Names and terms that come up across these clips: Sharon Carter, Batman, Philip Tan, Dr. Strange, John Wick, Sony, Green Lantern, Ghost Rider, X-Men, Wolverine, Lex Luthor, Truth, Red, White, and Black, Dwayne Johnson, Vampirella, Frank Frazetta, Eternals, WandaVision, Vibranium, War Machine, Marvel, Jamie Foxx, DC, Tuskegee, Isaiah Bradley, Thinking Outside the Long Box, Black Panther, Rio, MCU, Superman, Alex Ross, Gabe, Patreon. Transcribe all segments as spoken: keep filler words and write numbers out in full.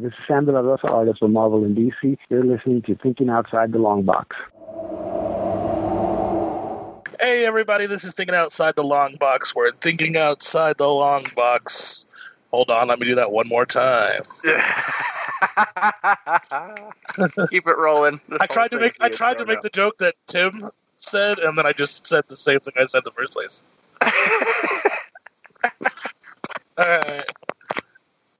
This is Sam De La Rosa, artist for Marvel and D C. You're listening to Thinking Outside the Long Box. Hey everybody, this is Thinking Outside the Long Box. We're thinking outside the long box. Hold on, let me do that one more time. Keep it rolling. This I tried to make I tried to make the joke that Tim said, and then I just said the same thing I said in the first place. All right.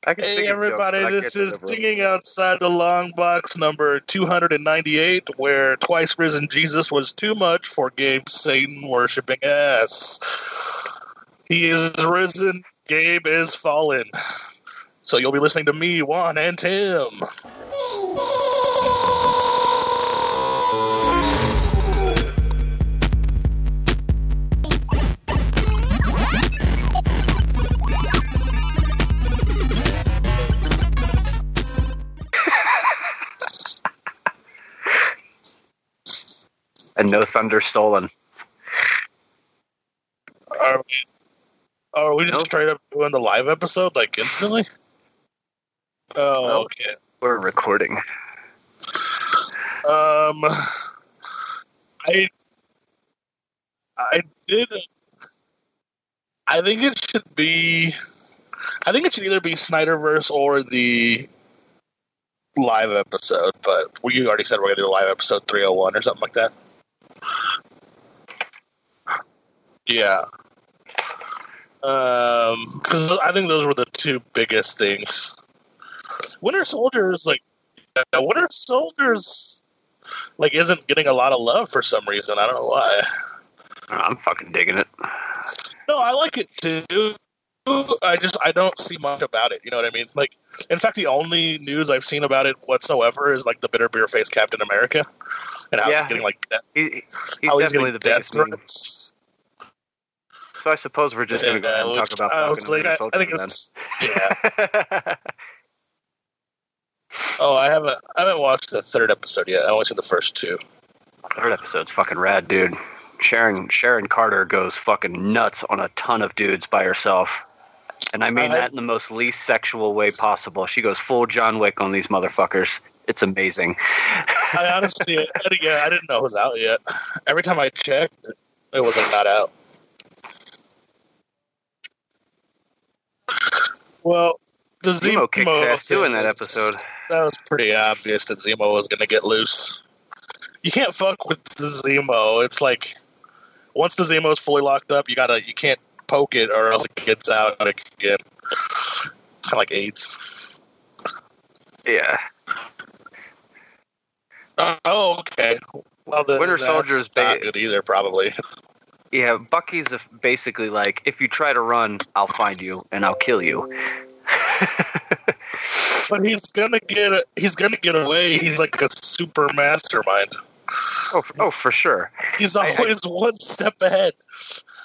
I can hey everybody, jokes, this is Thinking Outside the Long Box number two hundred ninety-eight, where twice risen Jesus was too much for Gabe's Satan-worshipping ass. He is risen, Gabe is fallen. So you'll be listening to me, Juan, and Tim. And no thunder stolen. Are we, are we just nope. straight up doing the live episode, like, instantly? Oh, nope. Okay. We're recording. Um, I, I did, I think it should be, I think it should either be Snyderverse or the live episode, but we already said we're going to do the live episode three oh one or something like that. Yeah. Um, because I think those were the two biggest things. Winter Soldier is like, yeah, Winter Soldier's like isn't getting a lot of love for some reason. I don't know why. I'm fucking digging it. No, I like it too. I just I don't see much about it. You know what I mean? Like, in fact, the only news I've seen about it whatsoever is like the bitter beer faced Captain America, and how yeah. he's getting like death, he, he's how he's definitely the death threats. So I suppose we're just going to go ahead and talk about Falcon like, and Winter Soldier I, I think then. Yeah. oh, I haven't I haven't watched the third episode yet. I only seen the first two. Third episode's fucking rad, dude. Sharon Sharon Carter goes fucking nuts on a ton of dudes by herself. And I mean uh, that in the most least sexual way possible. She goes full John Wick on these motherfuckers. It's amazing. I honestly, yeah, I didn't know it was out yet. Every time I checked, it wasn't not out. Well, the Zemo, Zemo kicked ass too in that episode. That was pretty obvious that Zemo was going to get loose. You can't fuck with the Zemo. It's like once the Zemo's fully locked up, you gotta you can't poke it or else it gets out again. It's kind of like AIDS. Yeah. Uh, oh, okay. Well, the Winter Soldier's not good either, probably. Yeah, Bucky's basically like, if you try to run, I'll find you and I'll kill you. But he's gonna get a, he's gonna get away. He's like a super mastermind. Oh, for, oh, for sure. He's always I, I, one step ahead.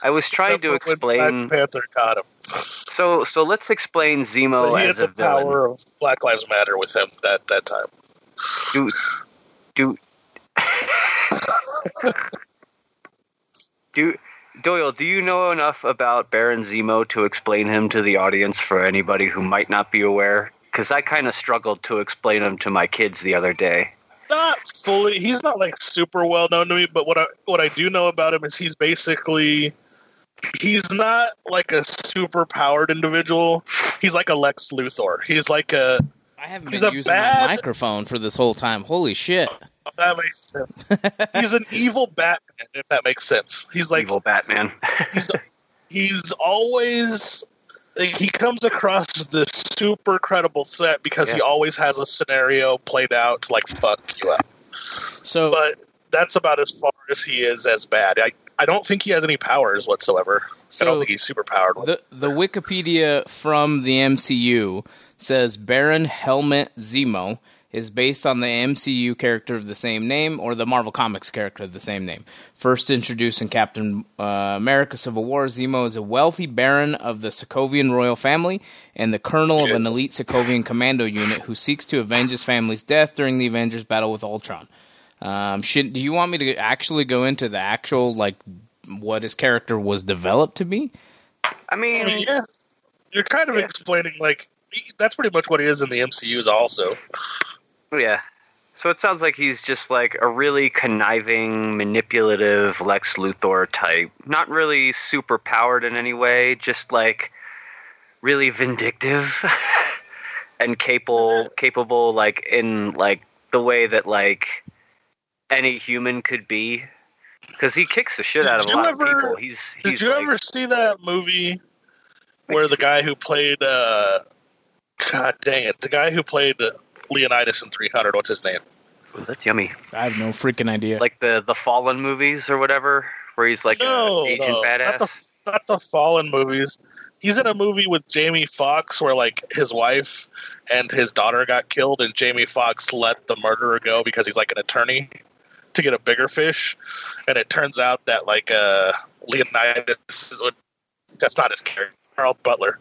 I was trying to explain. Black Panther caught him. So, so let's explain Zemo but he as had a the villain. Power of Black Lives Matter with him that that time. Dude, dude. Do, Doyle, do you know enough about Baron Zemo to explain him to the audience for anybody who might not be aware? Because I kind of struggled to explain him to my kids the other day. Not fully. He's not like super well known to me, but what I what I do know about him is he's basically he's not like a super powered individual. He's like a Lex Luthor. He's like a I haven't been using bad, my microphone for this whole time. Holy shit. That makes sense. He's an evil Batman, if that makes sense. He's like evil Batman. he's, he's always like, he comes across as this super credible threat because yeah. he always has a scenario played out to like fuck you up. So, but that's about as far as he is as bad. I I don't think he has any powers whatsoever. So I don't think he's super powered. The the Wikipedia from the M C U says Baron Helmut Zemo is based on the M C U character of the same name or the Marvel Comics character of the same name. First introduced in Captain uh, America Civil War, Zemo is a wealthy baron of the Sokovian royal family and the colonel of an elite Sokovian commando unit who seeks to avenge his family's death during the Avengers battle with Ultron. Um, should, do you want me to actually go into the actual, like, what his character was developed to be? I mean, I mean yeah. You're kind of yeah. explaining, like, that's pretty much what he is in the M C U is also. Yeah. So it sounds like he's just like a really conniving, manipulative Lex Luthor type. Not really super powered in any way, just like really vindictive and capable, capable like in like the way that like any human could be. Because he kicks the shit out of a lot of people. He's, he's did you like, ever see that movie where the guy who played, uh, God dang it, the guy who played... Uh, Leonidas in three hundred. What's his name? Ooh, that's yummy. I have no freaking idea. Like the, the Fallen movies or whatever, where he's like no, an agent no, badass. Not the, not the Fallen movies. He's in a movie with Jamie Foxx where like his wife and his daughter got killed, and Jamie Foxx let the murderer go because he's like an attorney to get a bigger fish. And it turns out that like uh, Leonidas, that's not his character, Carl Butler.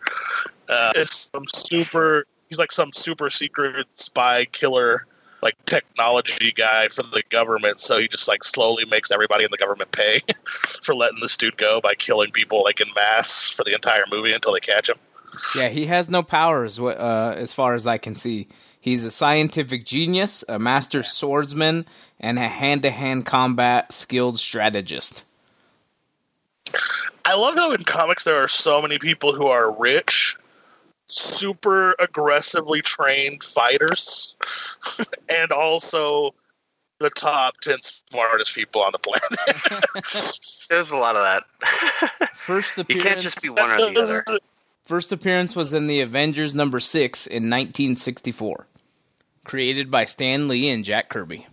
Uh, it's some super. He's like some super secret spy killer, like technology guy for the government. So he just like slowly makes everybody in the government pay for letting this dude go by killing people like in mass for the entire movie until they catch him. Yeah, he has no powers uh, as far as I can see. He's a scientific genius, a master swordsman, and a hand-to-hand combat skilled strategist. I love how in comics there are so many people who are rich, super aggressively trained fighters and also the top ten smartest people on the planet. There's a lot of that. First appearance, you can't just be one or the other. First appearance was in the Avengers number six in nineteen sixty-four, created by Stan Lee and Jack Kirby.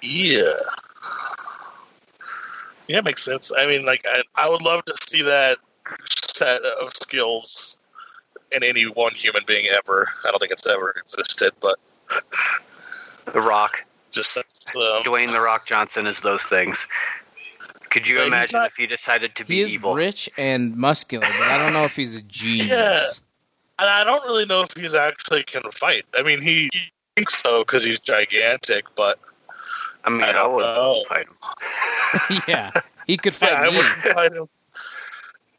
Yeah. Yeah, it makes sense. I mean, like, I, I would love to see that set of skills in any one human being ever. I don't think it's ever existed, but The Rock, just um, Dwayne The Rock Johnson is those things. Could you yeah, imagine not, if you decided to be he is evil? Rich and muscular, but I don't know if he's a genius. Yeah, and I don't really know if he's actually can fight. I mean, he, he thinks so because he's gigantic, but I mean, I, don't I would know. fight him. Yeah, he could fight. Yeah, I would fight him.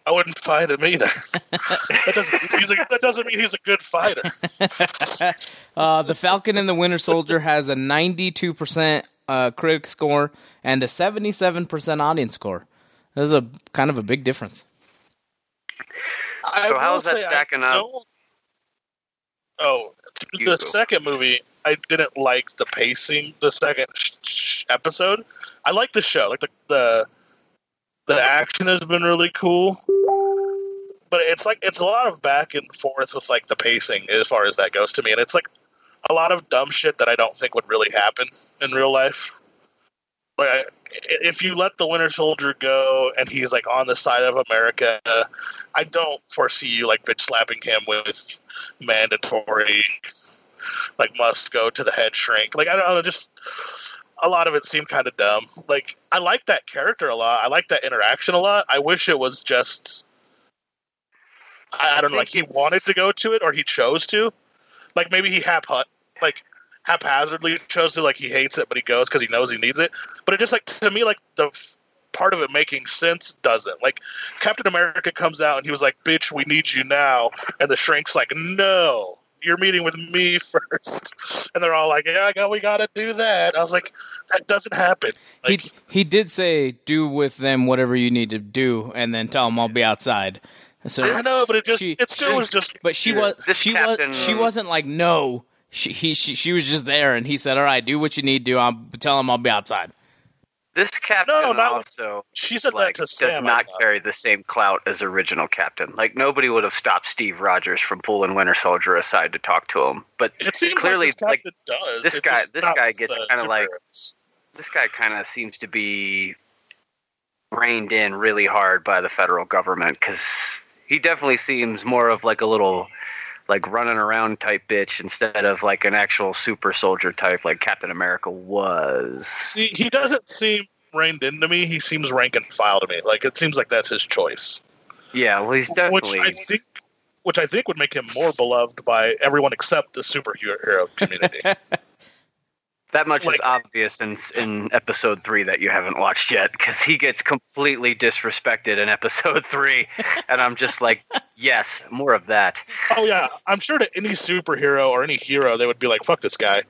I wouldn't fight him either. That, doesn't, he's a, that doesn't mean he's a good fighter. uh, the Falcon and the Winter Soldier has a ninety-two percent uh, critic score and a seventy-seven percent audience score. There's a kind of a big difference. I so how's that stacking up? Oh, you the go. second movie, I didn't like the pacing. The second sh- sh- episode, I like the show, like the. the The action has been really cool, but it's like it's a lot of back and forth with like the pacing as far as that goes to me, and it's like a lot of dumb shit that I don't think would really happen in real life. Like I, if you let the Winter Soldier go and he's like on the side of America, I don't foresee you like bitch slapping him with mandatory like must go to the head shrink. Like I don't know, just. A lot of it seemed kind of dumb. Like, I like that character a lot. I like that interaction a lot. I wish it was just... I, I don't know, like, he wanted to go to it, or he chose to. Like, maybe he hap- like haphazardly chose to, like, he hates it, but he goes because he knows he needs it. But it just, like, to me, like, the f- part of it making sense doesn't. Like, Captain America comes out, and he was like, bitch, we need you now. And the shrink's like, no. You're meeting with me first, and they're all like, "Yeah, I got, we got to do that." I was like, "That doesn't happen." Like, he he did say, "Do with them whatever you need to do, and then tell them I'll be outside." So I know, but it just she, it still she, was just. But she was she captain, was she wasn't like no. She he she, she was just there, and he said, "All right, do what you need to do. I'll tell them I'll be outside." This captain no, not, also she said like, that to does Sam, not carry the same clout as original Captain. Like, nobody would have stopped Steve Rogers from pulling Winter Soldier aside to talk to him. But it seems clearly, like this, like, does. this guy, this guy gets kind of like this guy kind of seems to be reined in really hard by the federal government, because he definitely seems more of like a little like running around type bitch instead of like an actual super soldier type like Captain America was. See, he doesn't seem reined into me. He seems rank and file to me. Like, it seems like that's his choice. Yeah, well, he's definitely... Which I think, which I think would make him more beloved by everyone except the superhero community. That much like, is obvious in in episode three that you haven't watched yet, because he gets completely disrespected in episode three, and I'm just like, yes, more of that. Oh yeah, I'm sure to any superhero or any hero, they would be like, fuck this guy.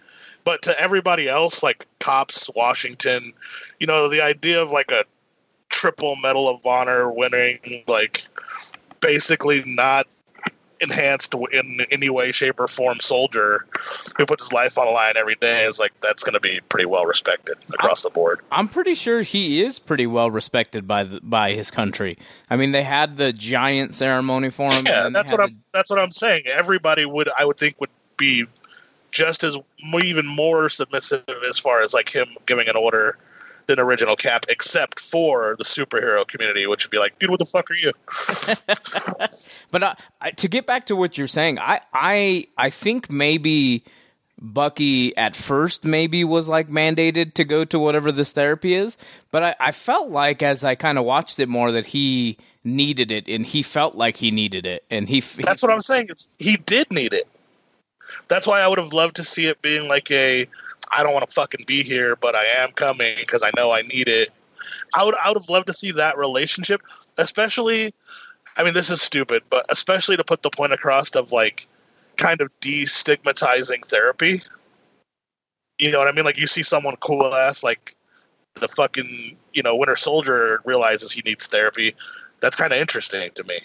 But to everybody else, like cops, Washington, you know, the idea of like a triple Medal of Honor winning, like basically not enhanced in any way, shape, or form soldier who puts his life on the line every day is like, that's going to be pretty well respected across I'm, the board. I'm pretty sure he is pretty well respected by the, by his country. I mean, they had the giant ceremony for him. Yeah, that's what I'm. The... That's what I'm saying. Everybody would, I would think, would be just as even more submissive as far as like him giving an order than original Cap, except for the superhero community, which would be like, dude, what the fuck are you? But uh, to get back to what you're saying, I, I, I think maybe Bucky at first maybe was like mandated to go to whatever this therapy is, but I, I felt like as I kind of watched it more that he needed it, and he felt like he needed it, and he. he That's what I'm saying. It's, he did need it. That's why I would have loved to see it being like a, I don't want to fucking be here, but I am coming because I know I need it. I would, I would have loved to see that relationship, especially, I mean, this is stupid, but especially to put the point across of like kind of destigmatizing therapy. You know what I mean? Like you see someone cool ass, like the fucking, you know, Winter Soldier realizes he needs therapy. That's kind of interesting to me.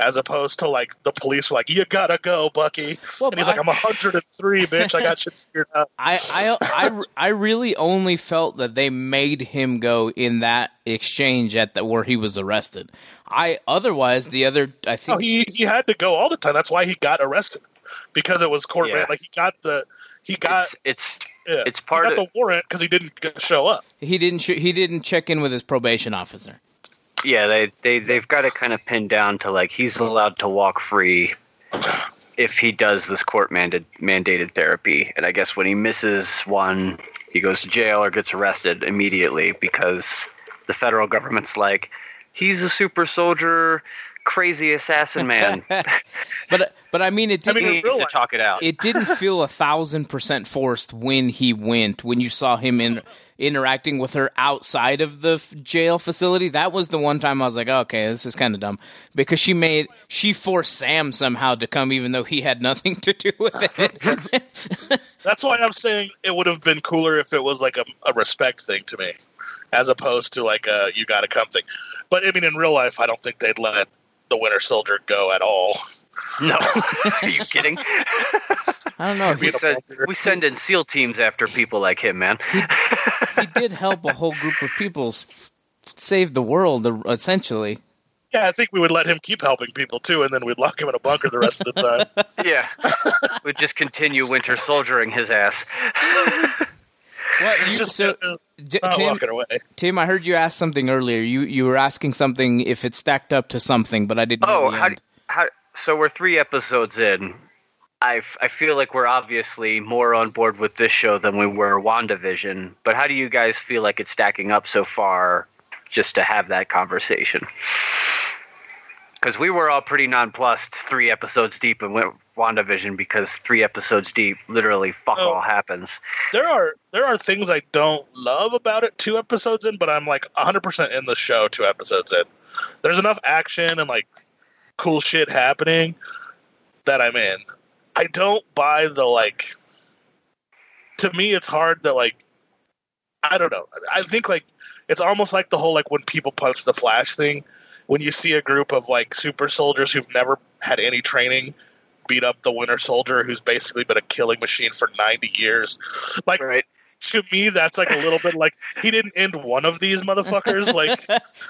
As opposed to, like, the police were like, you gotta go, Bucky. Well, and he's I, like, I'm one hundred three, bitch. I got shit figured out. I, I, I, I really only felt that they made him go in that exchange at the, where he was arrested. I Otherwise, the other, I think... No, he, he had to go all the time. That's why he got arrested. Because it was court. Yeah. Like, he got the... He got... It's... it's yeah, it's part he got of... the warrant because he didn't show up. He didn't, sh- he didn't check in with his probation officer. Yeah, they, they, they've got it kind of pinned down to, like, he's allowed to walk free if he does this court-mandated mandated therapy. And I guess when he misses one, he goes to jail or gets arrested immediately because the federal government's like, he's a super soldier, crazy assassin man. but but I mean, it didn't, I mean, to talk it out. It didn't feel a thousand percent forced when he went, when you saw him in, interacting with her outside of the f- jail facility. That was the one time I was like, oh, okay, this is kind of dumb, because she made she forced Sam somehow to come, even though he had nothing to do with it. That's why I'm saying it would have been cooler if it was like a, a respect thing to me, as opposed to like a you got to come thing. But I mean, in real life, I don't think they'd let the Winter Soldier go at all. No. Are you kidding? I don't know. We, said, we send in SEAL teams after people like him, man. he, he did help a whole group of people f- save the world, essentially. Yeah, I think we would let him keep helping people, too, and then we'd lock him in a bunker the rest of the time. Yeah. We'd just continue Winter Soldiering his ass. Well, you, just, so, uh, J- Tim, walking away. Tim, I heard you ask something earlier. You you were asking something if it stacked up to something, but I didn't. Oh, how, do, how? So we're three episodes in. I I feel like we're obviously more on board with this show than we were WandaVision. But how do you guys feel like it's stacking up so far? Just to have that conversation, because we were all pretty nonplussed three episodes deep and went WandaVision, because three episodes deep, literally fuck oh, all happens. There are there are things I don't love about it two episodes in, but I'm like one hundred percent in the show two episodes in. There's enough action and like cool shit happening that I'm in. I don't buy the like. To me, it's hard that like. I don't know. I think like it's almost like the whole like when people punch the Flash thing. When you see a group of like super soldiers who've never had any training beat up the Winter Soldier, who's basically been a killing machine for ninety years. Like, right. To me, that's like a little bit like, he didn't end one of these motherfuckers. Like,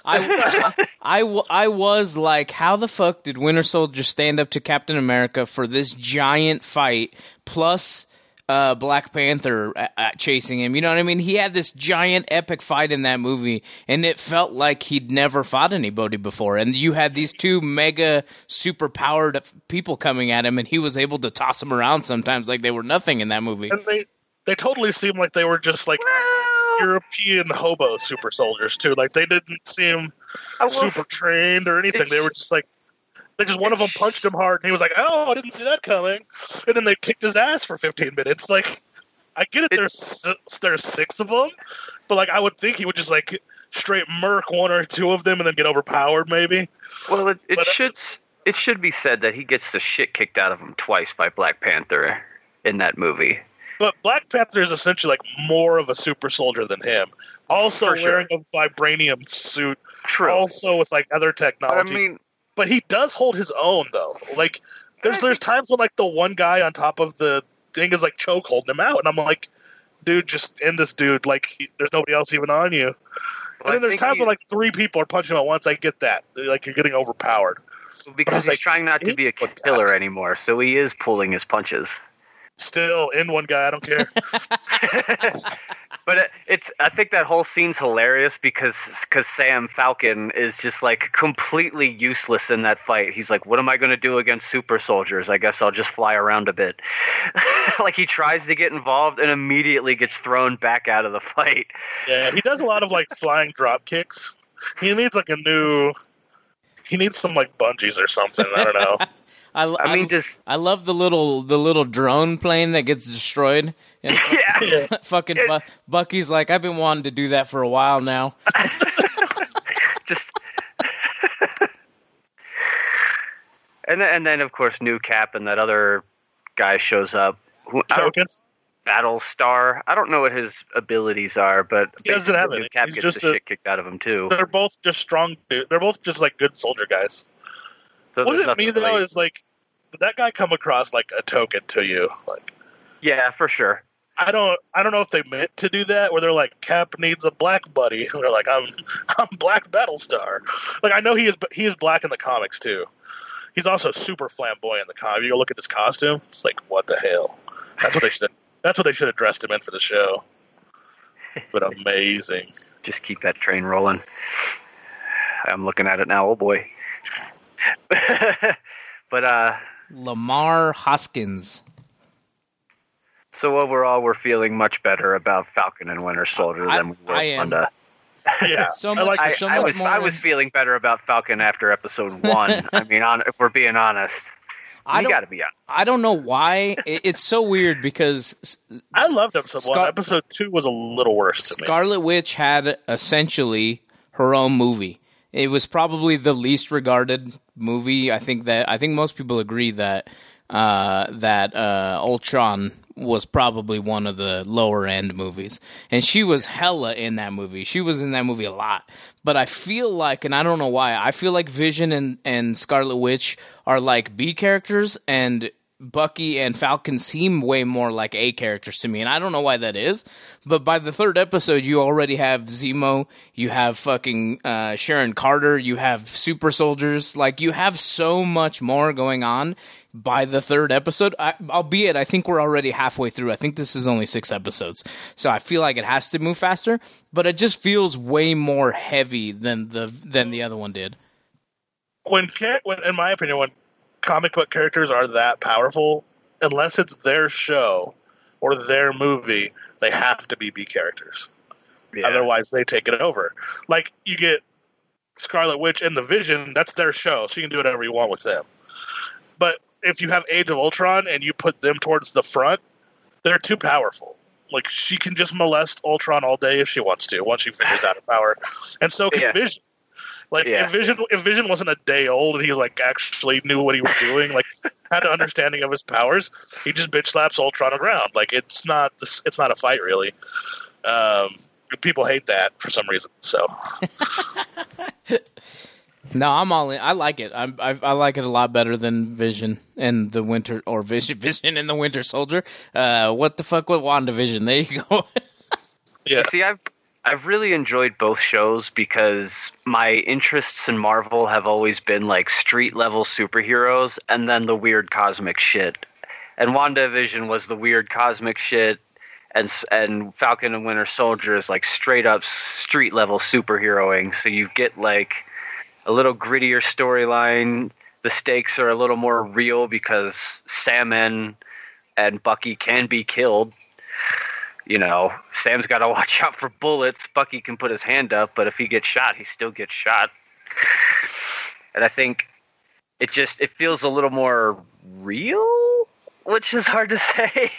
I, I, I was like, how the fuck did Winter Soldier stand up to Captain America for this giant fight, plus uh, Black Panther uh, chasing him? You know what I mean? He had this giant epic fight in that movie, and it felt like he'd never fought anybody before. And you had these two mega super powered people coming at him, and he was able to toss them around sometimes like they were nothing in that movie. And they, they totally seemed like they were just like European hobo super soldiers too. Like they didn't seem super trained or anything. They were just like, They just one of them punched him hard, and he was like, "Oh, I didn't see that coming." And then they kicked his ass for fifteen minutes. Like, I get it. There's there's six of them, but like I would think he would just like straight murk one or two of them and then get overpowered, maybe. Well, it, it should it should be said that he gets the shit kicked out of him twice by Black Panther in that movie. But Black Panther is essentially like more of a super soldier than him. Also For wearing sure. a vibranium suit. True. Also with like other technology. But, I mean, but he does hold his own though. Like there's there's times when like the one guy on top of the thing is like choke holding him out, and I'm like, dude, just end this dude. Like he, there's nobody else even on you. Well, and then I there's times he, when like three people are punching him at once. I get that. Like you're getting overpowered. Because he's like, trying not to be a killer that. anymore, so he is pulling his punches. Still, end one guy. I don't care. But it's. I think that whole scene's hilarious because because Sam Falcon is just like completely useless in that fight. He's like, "What am I going to do against super soldiers? I guess I'll just fly around a bit." Like he tries to get involved and immediately gets thrown back out of the fight. Yeah, he does a lot of like flying drop kicks. He needs like a new. He needs some like bungees or something. I don't know. I, I mean, I, just I love the little the little drone plane that gets destroyed. And yeah, fucking it, Bu- Bucky's like, I've been wanting to do that for a while now. Just and then, and then of course, New Cap and that other guy shows up. Who, Battlestar. I don't know what his abilities are, but he doesn't have New it. Cap He's gets just the a, shit kicked out of him too. They're both just strong. Dude. They're both just like good soldier guys. So was it me though? Is like did that guy come across like a token to you? Like, yeah, for sure. I don't. I don't know if they meant to do that. Where they're like, Cap needs a black buddy. And they're like, I'm, I'm Black Battlestar. Like, I know he is. He is black in the comics too. He's also super flamboyant in the comic. You go look at his costume. It's like, what the hell? That's what they should. That's what they should have dressed him in for the show. But amazing. Just keep that train rolling. I'm looking at it now. Oh boy. But uh Lamar Hoskins. So overall we're feeling much better about Falcon and Winter Soldier I, than we were I am. Wanda. Yeah. So much, I, like, I, so much I was more I was feeling better about Falcon after episode one. I mean on, if we're being honest. I you got to be honest. I don't know why. It, it's so weird because I loved episode Scar- one. Episode two was a little worse to me. Scarlet Witch had essentially her own movie. It was probably the least regarded movie. I think that I think most people agree that uh, that uh, Ultron was probably one of the lower end movies, and she was hella in that movie. She was in that movie a lot, but I feel like, and I don't know why, I feel like Vision and, and Scarlet Witch are like B characters, and Bucky and Falcon seem way more like A characters to me, and I don't know why that is, but by the third episode, you already have Zemo, you have fucking uh, Sharon Carter, you have super soldiers, like, you have so much more going on by the third episode, I, albeit I think we're already halfway through. I think this is only six episodes, so I feel like it has to move faster, but it just feels way more heavy than the than the other one did. When, when in my opinion, when comic book characters are that powerful, unless it's their show or their movie, they have to be B characters. Yeah. Otherwise, they take it over. Like, you get Scarlet Witch and the Vision, that's their show, so you can do whatever you want with them. But if you have Age of Ultron and you put them towards the front, they're too powerful. Like, she can just molest Ultron all day if she wants to, once she figures out her power. And so can yeah. Vision. Like, yeah. if, Vision, if Vision wasn't a day old and he, like, actually knew what he was doing, like, had an understanding of his powers, he just bitch slaps Ultron around. Like, it's not it's not a fight, really. Um, people hate that for some reason, so. No, I'm all in. I like it. I'm, I I like it a lot better than Vision and the Winter, or Vision, Vision and the Winter Soldier. Uh, what the fuck with WandaVision? There you go. Yeah. You see, I've... I've really enjoyed both shows because my interests in Marvel have always been like street level superheroes and then the weird cosmic shit. And WandaVision was the weird cosmic shit, and and Falcon and Winter Soldier is like straight up street level superheroing. So you get like a little grittier storyline. The stakes are a little more real because Salmon and Bucky can be killed. You know, Sam's got to watch out for bullets. Bucky can put his hand up, but if he gets shot, he still gets shot. And I think it just it feels a little more real, which is hard to say.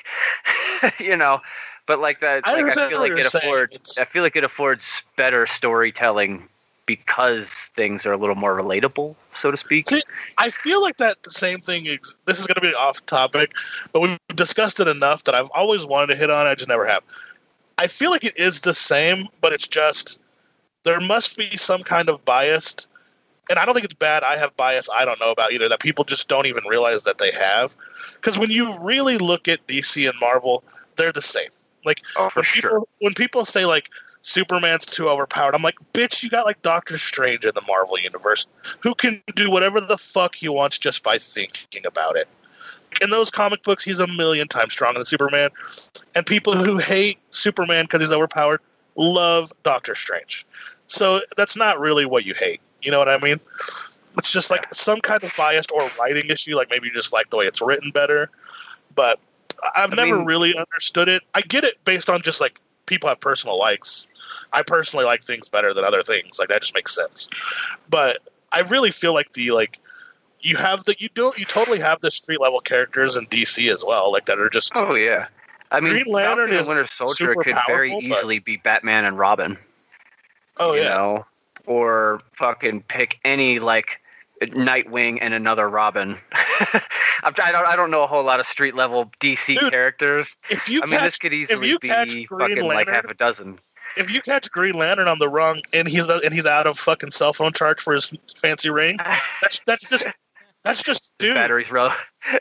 You know, But like that, I, like I feel like it affords. I feel like it affords better storytelling because things are a little more relatable, so to speak. See, I feel like that same thing. Ex- this is going to be off topic, but we've discussed it enough that I've always wanted to hit on it. I just never have. I feel like it is the same, but it's just there must be some kind of bias. And I don't think it's bad. I have bias I don't know about either that people just don't even realize that they have. Because when you really look at D C and Marvel, they're the same. Like oh, for when, sure. people, when people say like Superman's too overpowered, I'm like, bitch, you got like Doctor Strange in the Marvel universe who can do whatever the fuck he wants just by thinking about it. In those comic books, he's a million times stronger than Superman. And people who hate Superman because he's overpowered love Doctor Strange. So that's not really what you hate. You know what I mean? It's just like some kind of biased or writing issue. Like maybe you just like the way it's written better. But I've I never mean, really understood it. I get it based on just like people have personal likes. I personally like things better than other things. Like that just makes sense. But I really feel like the like you have the you do you totally have the street level characters in D C as well. Like that are just oh yeah. I mean, Green Lantern and Winter Soldier could powerful, very easily but, be Batman and Robin. Oh you yeah. Know? Or fucking pick any like Nightwing and another Robin. I don't. I don't know a whole lot of street level D C Dude, characters. If you I catch, mean, this could easily be fucking Lantern, like half a dozen. If you catch Green Lantern on the wrong and he's and he's out of fucking cell phone charge for his fancy ring, that's that's just. That's just dude. His batteries roll.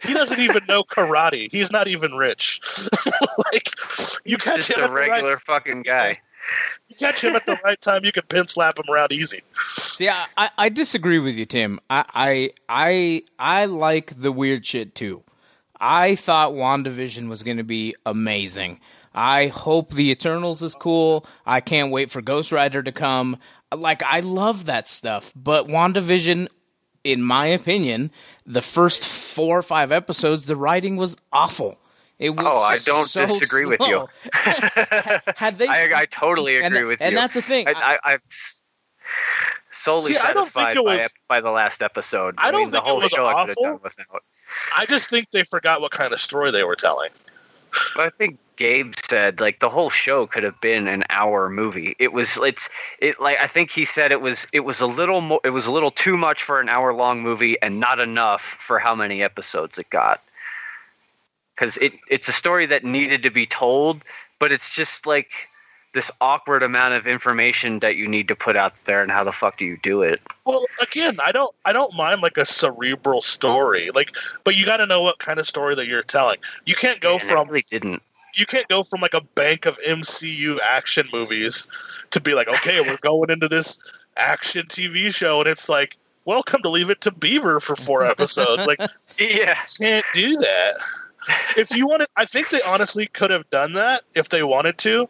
He doesn't even know karate. He's not even rich. Like you He's catch just him a regular right, fucking guy. You catch him at the right time, you can pimp slap him around easy. Yeah, I, I disagree with you, Tim. I, I I I like the weird shit too. I thought WandaVision was going to be amazing. I hope the Eternals is cool. I can't wait for Ghost Rider to come. Like I love that stuff, but WandaVision. In my opinion, the first four or five episodes, the writing was awful. It was oh, I don't so disagree slow. With you. had, had they, I, I totally agree and, with and you. And that's the thing. I, I, I'm solely See, satisfied by, was, by the last episode. I, I don't mean, think the whole it was show awful. I, done I just think they forgot what kind of story they were telling. But I think Gabe said like the whole show could have been an hour movie. It was it's it like I think he said it was it was a little more it was a little too much for an hour long movie and not enough for how many episodes it got. Because it it's a story that needed to be told, but it's just like this awkward amount of information that you need to put out there, and how the fuck do you do it? Well, again, I don't, I don't mind like a cerebral story, like, but you got to know what kind of story that you're telling. You can't go Man, from I really didn't. You can't go from like a bank of M C U action movies to be like, okay, we're going into this action T V show, and it's like, welcome to Leave It to Beaver for four episodes. Like, yeah, you can't do that. If you wanted, I think they honestly could have done that if they wanted to.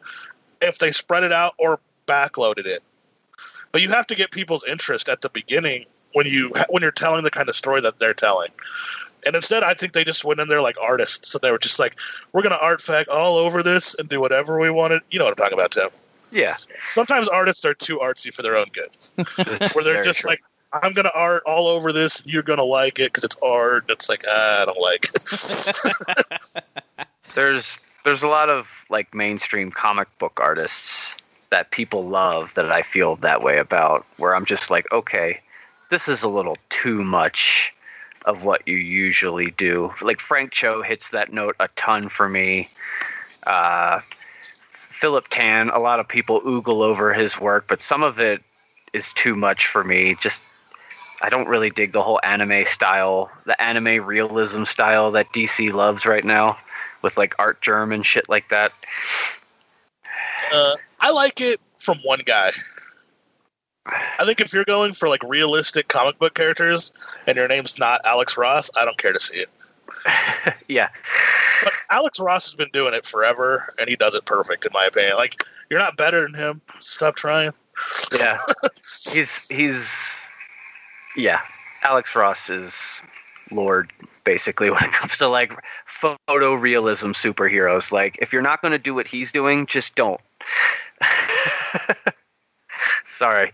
If they spread it out or backloaded it, but you have to get people's interest at the beginning when you when you're telling the kind of story that they're telling. And instead, I think they just went in there like artists, so they were just like, "We're going to art fag all over this and do whatever we wanted." You know what I'm talking about, Tim? Yeah. Sometimes artists are too artsy for their own good, where they're just true. like, "I'm going to art all over this. And you're going to like it because it's art." And it's like ah, I don't like it. There's. There's a lot of like mainstream comic book artists that people love that I feel that way about, where I'm just like, okay, this is a little too much of what you usually do. Like Frank Cho hits that note a ton for me. Uh, Philip Tan, a lot of people oogle over his work, but some of it is too much for me. Just I don't really dig the whole anime style, the anime realism style that D C loves right now. With like Art Germ and shit like that. Uh, I like it from one guy. I think if you're going for like realistic comic book characters and your name's not Alex Ross, I don't care to see it. Yeah. But Alex Ross has been doing it forever and he does it perfect in my opinion. Like you're not better than him. Stop trying. Yeah. he's he's yeah. Alex Ross is Lord basically when it comes to like photorealism superheroes. Like if you're not going to do what he's doing, just don't. Sorry.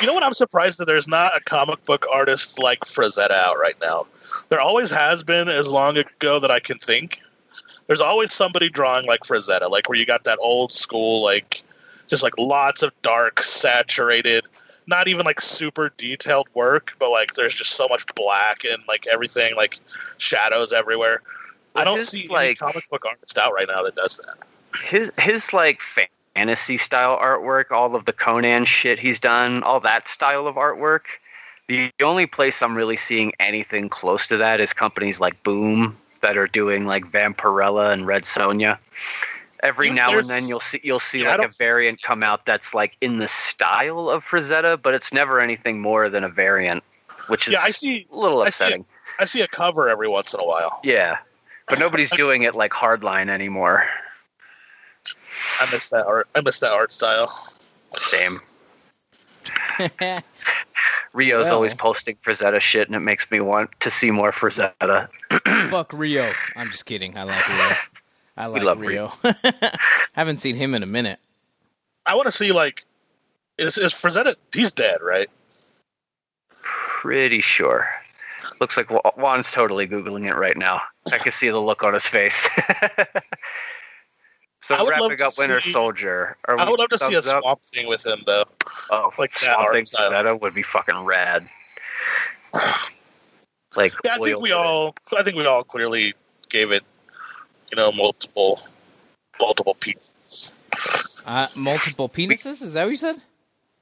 You know what, I'm surprised that there's not a comic book artist like Frazetta out right now. There always has been as long ago that I can think. There's always somebody drawing like Frazetta, like where you got that old school, like just like lots of dark, saturated, not even like super detailed work, but like there's just so much black and like everything, like shadows everywhere. Well, I don't his, see like any comic book artist out right now that does that. His his like fantasy style artwork, all of the Conan shit he's done, all that style of artwork. The only place I'm really seeing anything close to that is companies like Boom that are doing like Vampirella and Red Sonja. Every now There's, and then you'll see you'll see yeah, like a variant come out that's like in the style of Frazetta, but it's never anything more than a variant, which is yeah, I see, a little upsetting. I see, I see a cover every once in a while. Yeah, but nobody's doing it like Hardline anymore. I miss that art. I miss that art style. Same. Rio's well. always posting Frazetta shit, and it makes me want to see more Frazetta. Fuck Rio. I'm just kidding. I like Rio. I like we love Rio. Rio. I haven't seen him in a minute. I want to see, like, is, is Frazetta, he's dead, right? Pretty sure. Looks like Juan's totally Googling it right now. I can see the look on his face. So wrapping up Winter see, Soldier. Are I would love to see a Swamp up? Thing with him, though. Oh, like Swamp Thing Frazetta would be fucking rad. Like, yeah, I think we red. all, I think we all clearly gave it, you know, multiple, multiple pizzas. Uh, multiple penises? Is that what you said?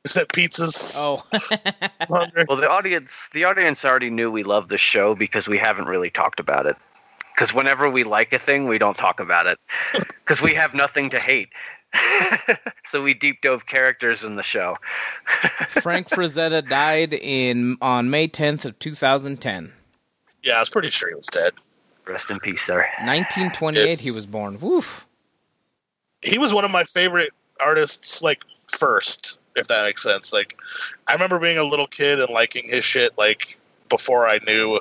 I said pizzas. Oh. Well, the audience, the audience already knew we loved the show because we haven't really talked about it. Because whenever we like a thing, we don't talk about it. Because we have nothing to hate. So we deep dove characters in the show. Frank Frazetta died in on May tenth of two thousand ten. Yeah, I was pretty sure he was dead. Rest in peace, sir. nineteen twenty-eight it's, he was born. Woof. He was one of my favorite artists, like, first, if that makes sense. Like, I remember being a little kid and liking his shit, like, before I knew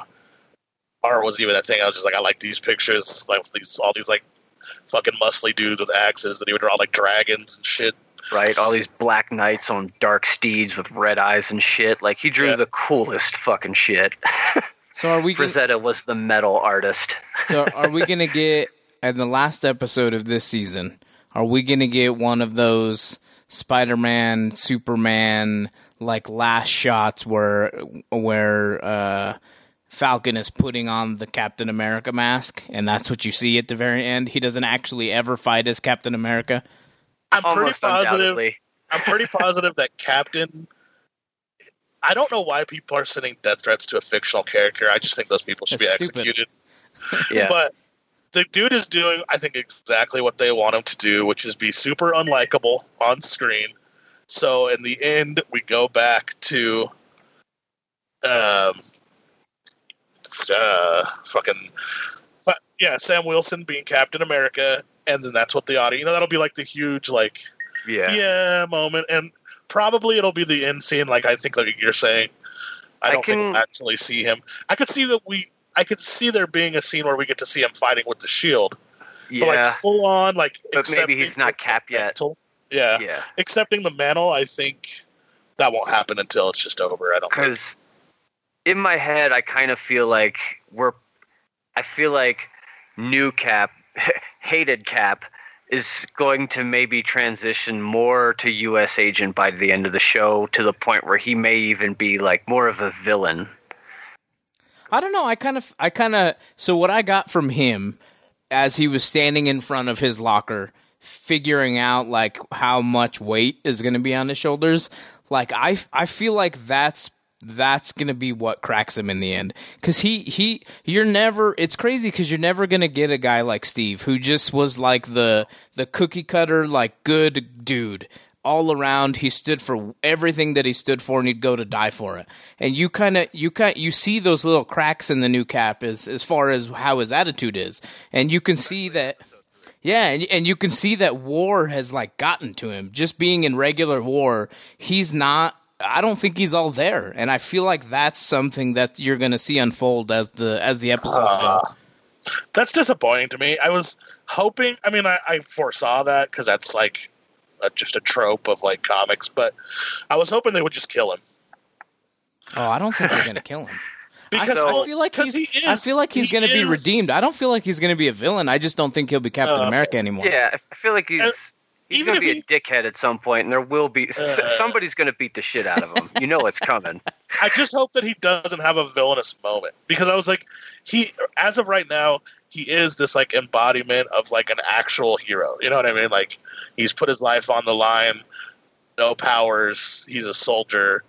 art was even that thing. I was just like, I like these pictures, like these, all these like fucking muscly dudes with axes that he would draw like dragons and shit. Right, all these black knights on dark steeds with red eyes and shit. Like he drew yeah. the coolest fucking shit. So are we? Frazetta gonna, was the metal artist. So are we gonna get in the last episode of this season? Are we gonna get one of those Spider-Man, Superman like last shots where where? Uh, Falcon is putting on the Captain America mask, and that's what you see at the very end. He doesn't actually ever fight as Captain America. I'm Almost pretty positive. I'm pretty positive that Captain. I don't know why people are sending death threats to a fictional character. I just think those people should that's be executed. Yeah. But the dude is doing, I think, exactly what they want him to do, which is be super unlikable on screen. So in the end, we go back to. Um, Uh, fucking yeah, Sam Wilson being Captain America, and then that's what the audience, you know, that'll be like the huge like yeah yeah moment, and probably it'll be the end scene. Like I think, like you're saying, I don't I can, think we'll actually see him. I could see that we, I could see there being a scene where we get to see him fighting with the shield, yeah. But like full on, like but maybe he's not Cap yet. Yeah, yeah, accepting the mantle. I think that won't happen until it's just over. I don't because. In my head, I kind of feel like we're. I feel like new Cap, hated Cap, is going to maybe transition more to U S agent by the end of the show, to the point where he may even be like more of a villain. I don't know. I kind of. I kind of. So what I got from him, as he was standing in front of his locker, figuring out like how much weight is going to be on his shoulders. Like I. I feel like that's. That's going to be what cracks him in the end. Because he, he, you're never, it's crazy because you're never going to get a guy like Steve who just was like the, the cookie cutter, like good dude all around. He stood for everything that he stood for and he'd go to die for it. And you kind of, you kind you see those little cracks in the new Cap as, as far as how his attitude is. And you can see that. Yeah, and, and you can see that war has like gotten to him. Just being in regular war, he's not. I don't think he's all there, and I feel like that's something that you're going to see unfold as the as the episodes uh, go. That's disappointing to me. I was hoping. I mean, I, I foresaw that because that's like a, just a trope of like comics. But I was hoping they would just kill him. Oh, I don't think they're going to kill him. Because I, so, I feel like he's. He I feel like he's he going to be redeemed. I don't feel like he's going to be a villain. I just don't think he'll be Captain uh, America anymore. Yeah, I feel like he's. Uh, He's going to be he, a dickhead at some point, and there will be uh, – somebody's going to beat the shit out of him. You know it's coming. I just hope that he doesn't have a villainous moment, because I was like – he as of right now, he is this like embodiment of like an actual hero. You know what I mean? Like he's put his life on the line, no powers, he's a soldier,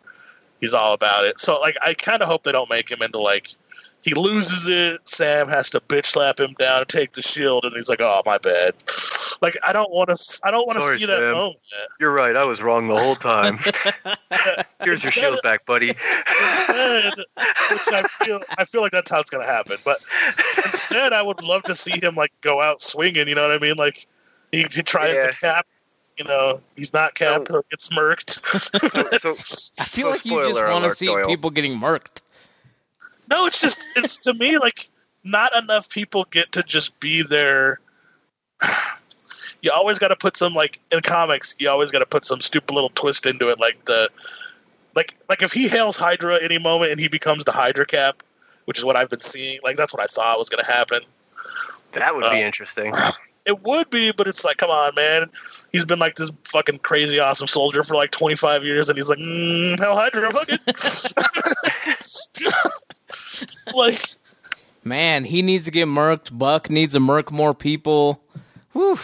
he's all about it. So like I kind of hope they don't make him into like – he loses it. Sam has to bitch slap him down and take the shield, and he's like, "Oh, my bad." Like, I don't want to. I don't want to see Sam. That moment. You're right. I was wrong the whole time. Here's instead, your shield back, buddy. Instead, which I feel, I feel like that's how it's gonna happen. But instead, I would love to see him like go out swinging. You know what I mean? Like he, he tries yeah. to cap. You know, he's not capped. So, he'll get smirked. so, so, I feel so like you just want to see Doyle. People getting murked. No, it's just, it's to me, like, not enough people get to just be there. You always got to put some, like, in comics, you always got to put some stupid little twist into it. Like, the, like, like if he hails Hydra any moment and he becomes the Hydra Cap, which is what I've been seeing, like, that's what I thought was going to happen. That would uh, be interesting. It would be, but it's like, come on, man. He's been like this fucking crazy awesome soldier for like twenty-five years, and he's like, mm, hell, Hydra, fuck it. Like, man, he needs to get murked. Buck needs to murk more people. Whew.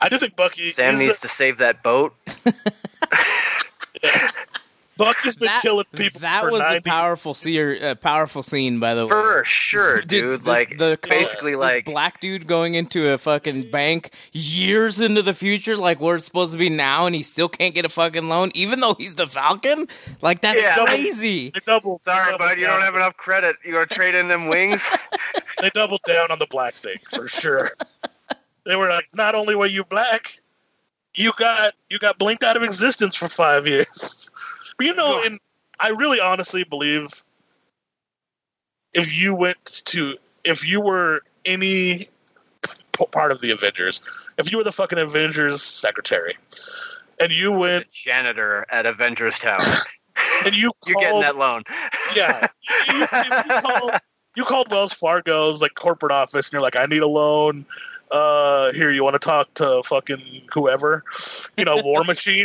I do think Bucky. Sam needs a- to save that boat. Yeah. Bucky's been that, killing people. That for was ninety a powerful, seer, uh, powerful scene, by the way. For sure, dude. This, like, the, basically, uh, like this black dude going into a fucking bank years into the future, like where it's supposed to be now, and he still can't get a fucking loan, even though he's the Falcon. Like that's yeah. crazy. They double, they Sorry, double bud, down. You don't have enough credit. You are trading them wings. They doubled down on the black thing for sure. They were like, not only were you black, you got you got blinked out of existence for five years. But you know, in, I really honestly believe if you went to, if you were any p- part of the Avengers, if you were the fucking Avengers secretary, and you went... The janitor at Avengers Town. And you called, you're getting that loan. Yeah. You, if you, called, you called Wells Fargo's like corporate office, and you're like, I need a loan. Uh, here, you want to talk to fucking whoever, you know, War Machine?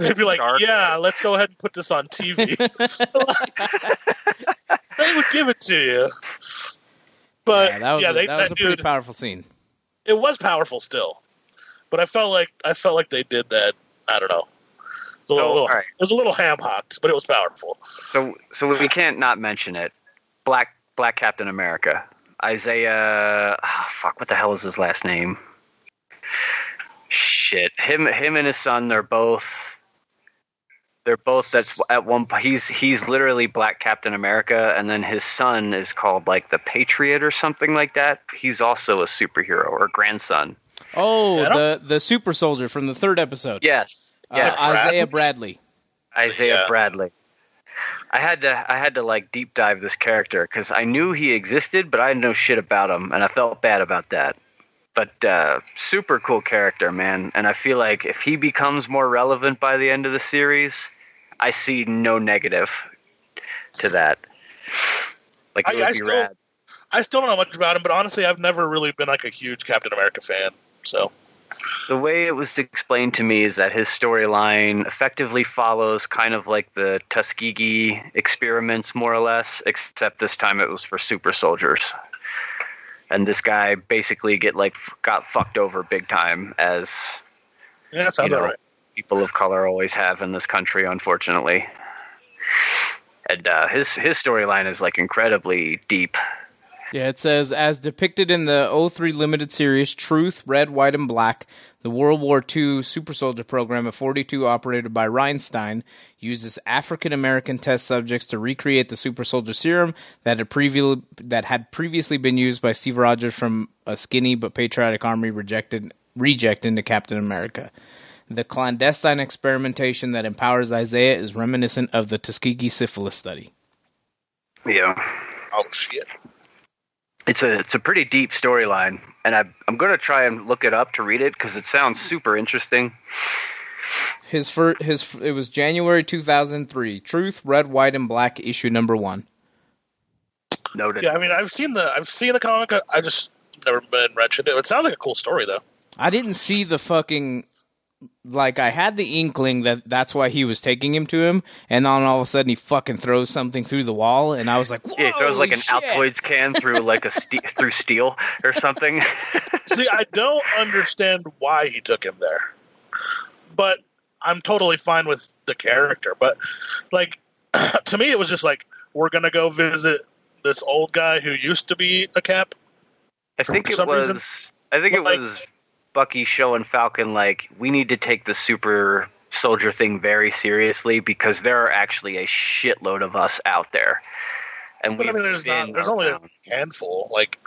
They'd be like, yeah, let's go ahead and put this on T V. They would give it to you. But yeah, that was, yeah, a, they, that was that, a pretty dude, powerful scene. It was powerful still, but I felt like I felt like they did that. I don't know. It was a little, so, little, right. It was a little ham-hocked, but it was powerful. So, so we can't not mention it. Black, Black Captain America. Isaiah, oh, fuck, what the hell is his last name? Shit, him, him and his son, they're both, they're both. That's at one point. He's he's literally Black Captain America, and then his son is called like the Patriot or something like that. He's also a superhero or a grandson. Oh, the the super soldier from the third episode. Yes, yes. Uh, Brad- Isaiah Bradley. Isaiah yeah. Bradley. I had to, I had to like deep dive this character because I knew he existed, but I didn't know shit about him, and I felt bad about that. But uh, super cool character, man, and I feel like if he becomes more relevant by the end of the series, I see no negative to that. Like it would I, I be still, rad. I still don't know much about him, but honestly, I've never really been like a huge Captain America fan. So the way it was explained to me is that his storyline effectively follows kind of like the Tuskegee experiments, more or less, except this time it was for super soldiers. And this guy basically get like got fucked over big time, as yeah, that sounds you know, right. people of color always have in this country, unfortunately. And uh, his his storyline is like incredibly deep. Yeah, it says, as depicted in the oh three limited series, Truth, Red, White, and Black, the World War Two Super Soldier Program of forty-two, operated by Reinstein, uses African-American test subjects to recreate the Super Soldier serum that had, previ- that had previously been used by Steve Rogers from a skinny but patriotic army rejected reject into Captain America. The clandestine experimentation that empowers Isaiah is reminiscent of the Tuskegee syphilis study. Yeah. Oh, shit. It's a it's a pretty deep storyline, and I, I'm going to try and look it up to read it because it sounds super interesting. His fir- his it was January two thousand three. Truth, Red, White, and Black, issue number one. noted. Yeah, I mean, I've seen the I've seen the comic. I just never been read into it. It sounds like a cool story, though. I didn't see the fucking. Like, I had the inkling that that's why he was taking him to him, and then all of a sudden he fucking throws something through the wall, and I was like, whoa, yeah, he throws like an shit. Altoids can through like a st- through steel or something. See, I don't understand why he took him there, but I'm totally fine with the character. But like, to me, it was just like, we're gonna go visit this old guy who used to be a cap. I think it was. Reason. I think but, it like, was. Bucky showing Falcon, like, we need to take the super soldier thing very seriously because there are actually a shitload of us out there. And but I mean, there's not, there's only a handful. Like,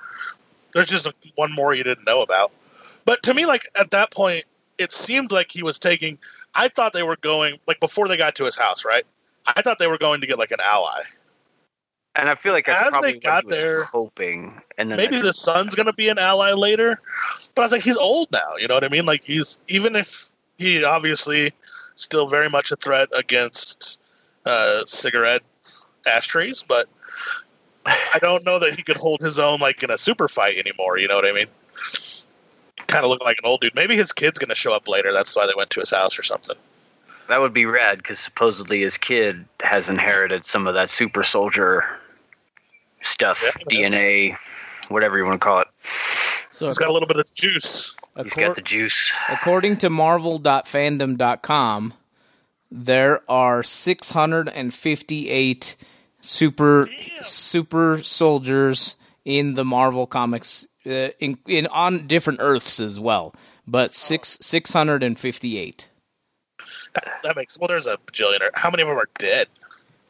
there's just one more you didn't know about. But to me, like, at that point, it seemed like he was taking. I thought they were going, like, before they got to his house, right? I thought they were going to get like an ally. And I feel like that's as probably they got what he was there, hoping, and then maybe just, the son's gonna be an ally later. But I was like, he's old now, you know what I mean? Like, he's, even if he obviously still very much a threat against uh, cigarette ashtrays, but I don't know that he could hold his own like in a super fight anymore. You know what I mean? Kind of looking like an old dude. Maybe his kid's gonna show up later. That's why they went to his house or something. That would be rad, because supposedly his kid has inherited some of that super soldier stuff, yeah, D N A, whatever you want to call it. So he's got a little bit of juice. Acor- he's got the juice. According to marvel dot fandom dot com, there are six hundred fifty-eight super Damn. super soldiers in the Marvel comics, uh, in, in on different Earths as well, but six six hundred fifty-eight. That makes, well, there's a bajillion. How many of them are dead?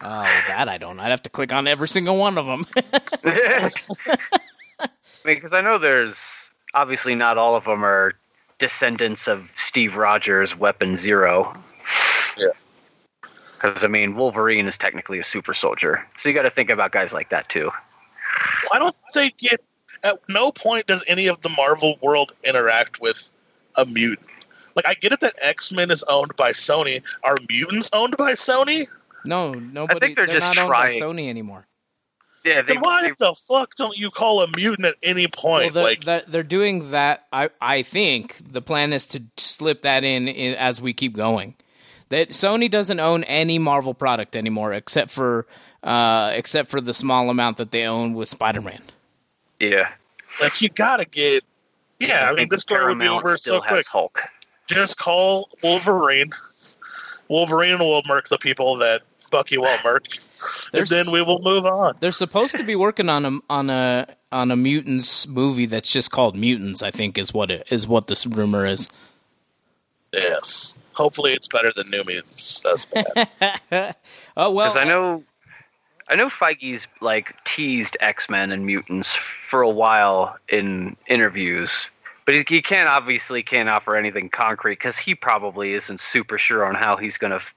Oh, that I don't. I'd have to click on every single one of them. I mean, because I know there's, obviously not all of them are descendants of Steve Rogers, Weapon Zero. Yeah. Because, I mean, Wolverine is technically a super soldier. So you got to think about guys like that, too. I don't think it, at no point does any of the Marvel world interact with a mutant. Like, I get it that X-Men is owned by Sony. Are mutants owned by Sony? No, nobody. I think they're, they're just not trying. Owned by Sony anymore. Yeah. They, then why they, the fuck don't you call a mutant at any point? Well, they're, like they're, they're doing that. I I think the plan is to slip that in, in as we keep going. That Sony doesn't own any Marvel product anymore, except for uh, except for the small amount that they own with Spider-Man. Yeah. Like, you gotta get. Yeah, I, I mean, this story would be over so quick. Hulk. Just call Wolverine. Wolverine will murk the people that Bucky won't murk, and then we will move on. They're supposed to be working on a on a on a mutants movie that's just called Mutants. I think is what it, is what this rumor is. Yes, hopefully it's better than New Mutants. That's bad. Oh well, because I know I know Feige's like teased X-Men and mutants for a while in interviews. But he can't obviously can't offer anything concrete because he probably isn't super sure on how he's going to f-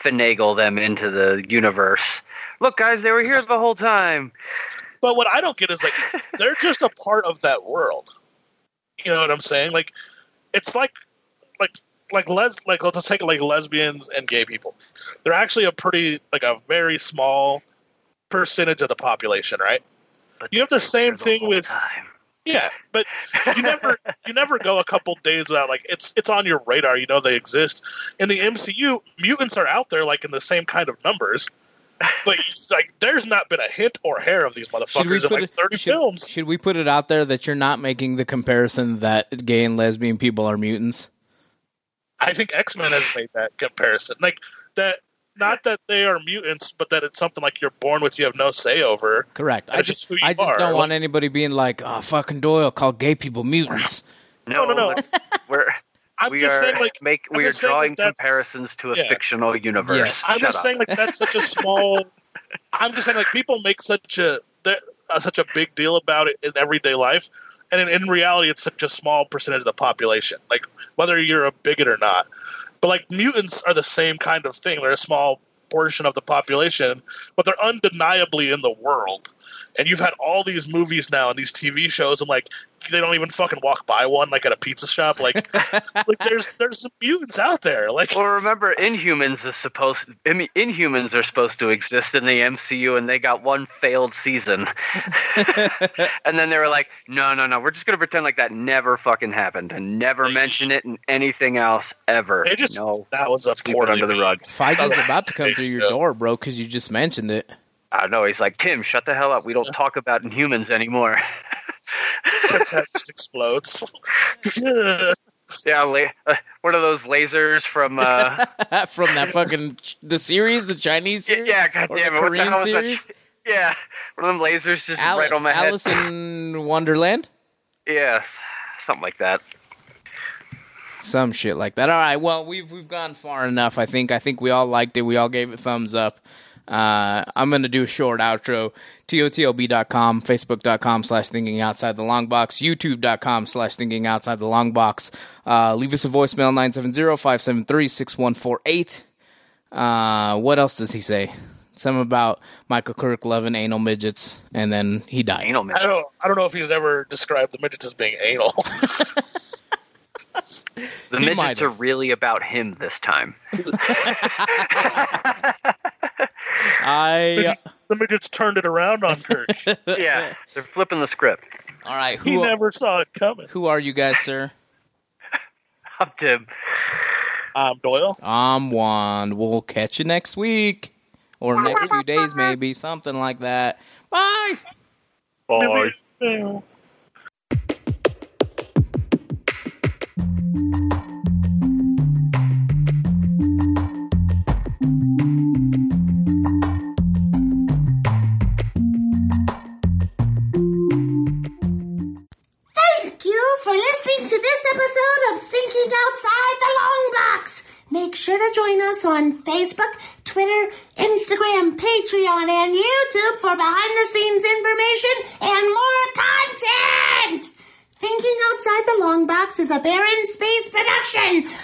finagle them into the universe. Look, guys, they were here the whole time. But what I don't get is, like, they're just a part of that world. You know what I'm saying? Like, it's like, like, like les like let's take like lesbians and gay people. They're actually a pretty like a very small percentage of the population, right? But you have the same thing with. Time. Yeah, but you never you never go a couple days without, like, it's it's on your radar. You know they exist. In the M C U, mutants are out there, like, in the same kind of numbers. But, it's like, there's not been a hint or hair of these motherfuckers in, like, thirty it, should, films. Should we put it out there that you're not making the comparison that gay and lesbian people are mutants? I think X-Men has made that comparison. Like, that... Not that they are mutants, but that it's something like you're born with, you have no say over. Correct. I just, I just are. don't want anybody being like, oh, fucking Doyle called gay people mutants. No, no, no. We're, I'm we just are saying, like, make, we are drawing that comparisons to a yeah. fictional universe. Yes. I'm Shut just up. saying, like, that's such a small. I'm just saying, like, people make such a uh, such a big deal about it in everyday life, and in, in reality, it's such a small percentage of the population. Like, whether you're a bigot or not. But, like, mutants are the same kind of thing. They're a small portion of the population, but they're undeniably in the world. And you've had all these movies now and these T V shows, and like they don't even fucking walk by one, like at a pizza shop. Like, like there's there's some mutants out there. Like, well, remember, Inhumans is supposed. I mean, Inhumans are supposed to exist in the M C U, and they got one failed season, and then they were like, no, no, no, we're just gonna pretend like that never fucking happened and never like, mention it in anything else ever. They just no, that was a port under the rug. Feige's about to come through your door, bro, because you just mentioned it. I don't know. He's like, Tim, shut the hell up. We don't talk about Inhumans anymore. The text explodes. Yeah, la- uh, one of those lasers from uh... from that fucking the series, the Chinese series. Yeah, yeah goddamn it, what the hell is that? Yeah, one of them lasers just Alice, right on my head. Alice in Wonderland. Yes, something like that. Some shit like that. All right. Well, we've we've gone far enough. I think. I think we all liked it. We all gave it thumbs up. Uh, I'm going to do a short outro. T O T L B dot com, Facebook dot com slash Thinking Outside the Long Box, YouTube dot com slash Thinking Outside the Long Box. Uh, leave us a voicemail, nine seven zero, five seven three, six one four eight. Uh, what else does he say? Something about Michael Kirk loving anal midgets, and then he died. Anal midgets. I don't, I don't know if he's ever described the midgets as being anal. The he midgets might've. Are really about him this time. I, the, midgets, the midgets turned it around on Kirk. Yeah, they're flipping the script. All right, who, he never saw it coming. Who are you guys, sir? I'm Tim. I'm Doyle. I'm Juan. We'll catch you next week, or next few days, maybe something like that. Bye. Bye. Bye. Episode of Thinking Outside the Long Box. Make sure to join us on Facebook, Twitter, Instagram, Patreon, and YouTube for behind-the-scenes information and more content. Thinking Outside the Long Box is a Baron Space production.